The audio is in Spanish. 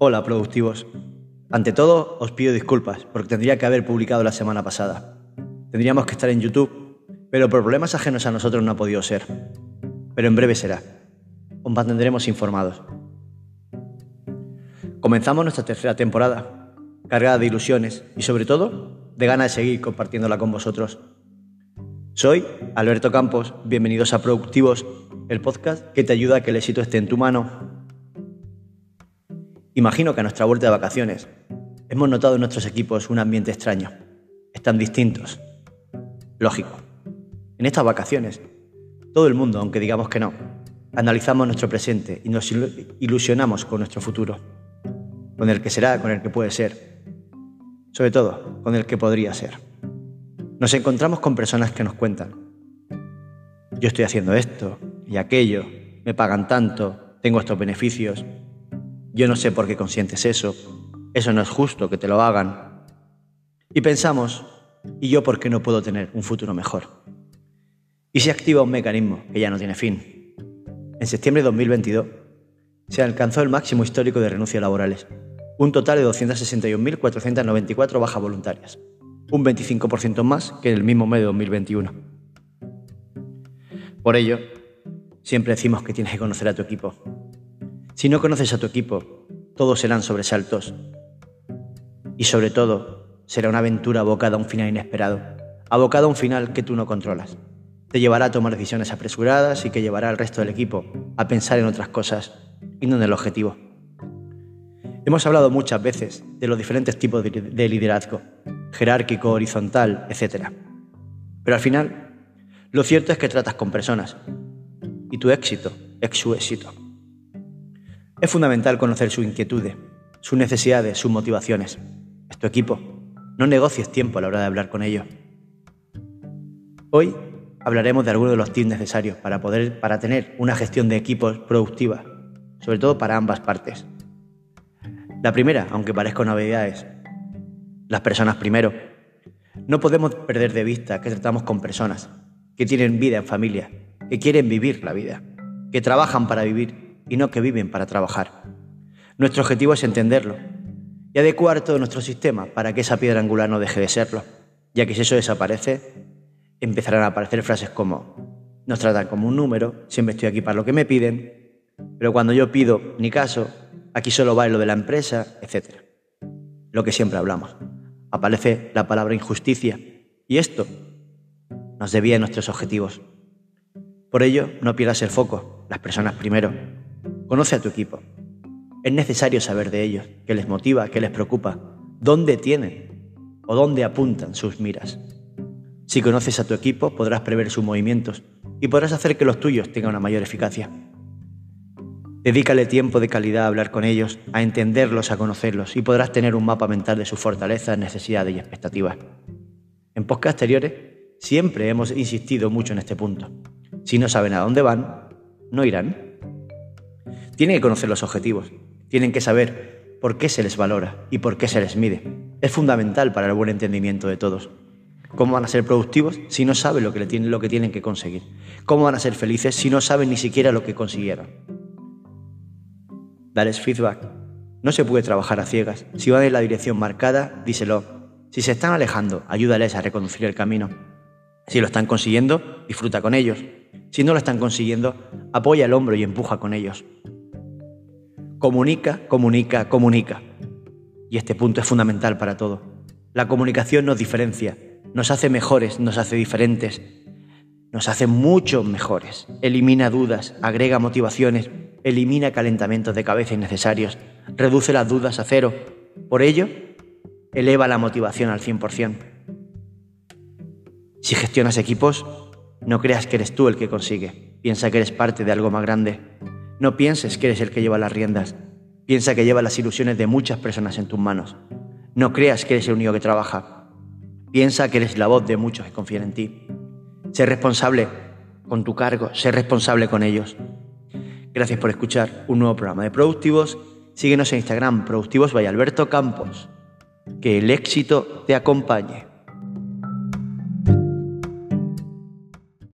Hola, productivos. Ante todo, os pido disculpas porque tendría que haber publicado la semana pasada. Tendríamos que estar en YouTube, pero por problemas ajenos a nosotros no ha podido ser. Pero en breve será. Os mantendremos informados. Comenzamos nuestra tercera temporada, cargada de ilusiones y, sobre todo, de ganas de seguir compartiéndola con vosotros. Soy Alberto Campos, bienvenidos a Productivos, el podcast que te ayuda a que el éxito esté en tu mano. Imagino que a nuestra vuelta de vacaciones hemos notado en nuestros equipos un ambiente extraño. Están distintos. Lógico. En estas vacaciones, todo el mundo, aunque digamos que no, analizamos nuestro presente y nos ilusionamos con nuestro futuro. Con el que será, con el que puede ser. Sobre todo, con el que podría ser. Nos encontramos con personas que nos cuentan: yo estoy haciendo esto y aquello, me pagan tanto, tengo estos beneficios. Yo no sé por qué consientes eso. Eso no es justo que te lo hagan. Y pensamos, ¿y yo por qué no puedo tener un futuro mejor? Y se activa un mecanismo que ya no tiene fin. En septiembre de 2022 se alcanzó el máximo histórico de renuncias laborales. Un total de 261.494 bajas voluntarias. Un 25% más que en el mismo mes de 2021. Por ello, siempre decimos que tienes que conocer a tu equipo. Si no conoces a tu equipo, todos serán sobresaltos. Y sobre todo, será una aventura abocada a un final inesperado, abocada a un final que tú no controlas. Te llevará a tomar decisiones apresuradas y que llevará al resto del equipo a pensar en otras cosas y no en el objetivo. Hemos hablado muchas veces de los diferentes tipos de liderazgo, jerárquico, horizontal, etc. Pero al final, lo cierto es que tratas con personas y tu éxito es su éxito. Es fundamental conocer sus inquietudes, sus necesidades, sus motivaciones. Es tu equipo. No negocies tiempo a la hora de hablar con ellos. Hoy hablaremos de algunos de los tips necesarios para tener una gestión de equipos productiva, sobre todo para ambas partes. La primera, aunque parezca una obviedad, es las personas primero. No podemos perder de vista que tratamos con personas que tienen vida en familia, que quieren vivir la vida, que trabajan para vivir y no que viven para trabajar. Nuestro objetivo es entenderlo y adecuar todo nuestro sistema para que esa piedra angular no deje de serlo, ya que si eso desaparece, empezarán a aparecer frases como: nos tratan como un número, siempre estoy aquí para lo que me piden, pero cuando yo pido, ni caso, aquí solo vale lo de la empresa, etc. Lo que siempre hablamos. Aparece la palabra injusticia y esto nos desvía de nuestros objetivos. Por ello, no pierdas el foco, las personas primero. Conoce a tu equipo. Es necesario saber de ellos, qué les motiva, qué les preocupa, dónde tienen o dónde apuntan sus miras. Si conoces a tu equipo, podrás prever sus movimientos y podrás hacer que los tuyos tengan una mayor eficacia. Dedícale tiempo de calidad a hablar con ellos, a entenderlos, a conocerlos y podrás tener un mapa mental de sus fortalezas, necesidades y expectativas. En podcasts anteriores siempre hemos insistido mucho en este punto. Si no saben a dónde van, no irán. Tienen que conocer los objetivos, tienen que saber por qué se les valora y por qué se les mide. Es fundamental para el buen entendimiento de todos. ¿Cómo van a ser productivos si no saben lo que tienen que conseguir? ¿Cómo van a ser felices si no saben ni siquiera lo que consiguieron? Darles feedback. No se puede trabajar a ciegas. Si van en la dirección marcada, díselo. Si se están alejando, ayúdales a reconducir el camino. Si lo están consiguiendo, disfruta con ellos. Si no lo están consiguiendo, apoya el hombro y empuja con ellos. Comunica, comunica, comunica. Y este punto es fundamental para todo. La comunicación nos diferencia, nos hace mejores, nos hace diferentes, nos hace mucho mejores. Elimina dudas, agrega motivaciones, elimina calentamientos de cabeza innecesarios, reduce las dudas a cero. Por ello, eleva la motivación al 100%. Si gestionas equipos, no creas que eres tú el que consigue. Piensa que eres parte de algo más grande. No pienses que eres el que lleva las riendas. Piensa que llevas las ilusiones de muchas personas en tus manos. No creas que eres el único que trabaja. Piensa que eres la voz de muchos que confían en ti. Sé responsable con tu cargo, sé responsable con ellos. Gracias por escuchar un nuevo programa de Productivos. Síguenos en Instagram, Productivos by Alberto Campos. Que el éxito te acompañe.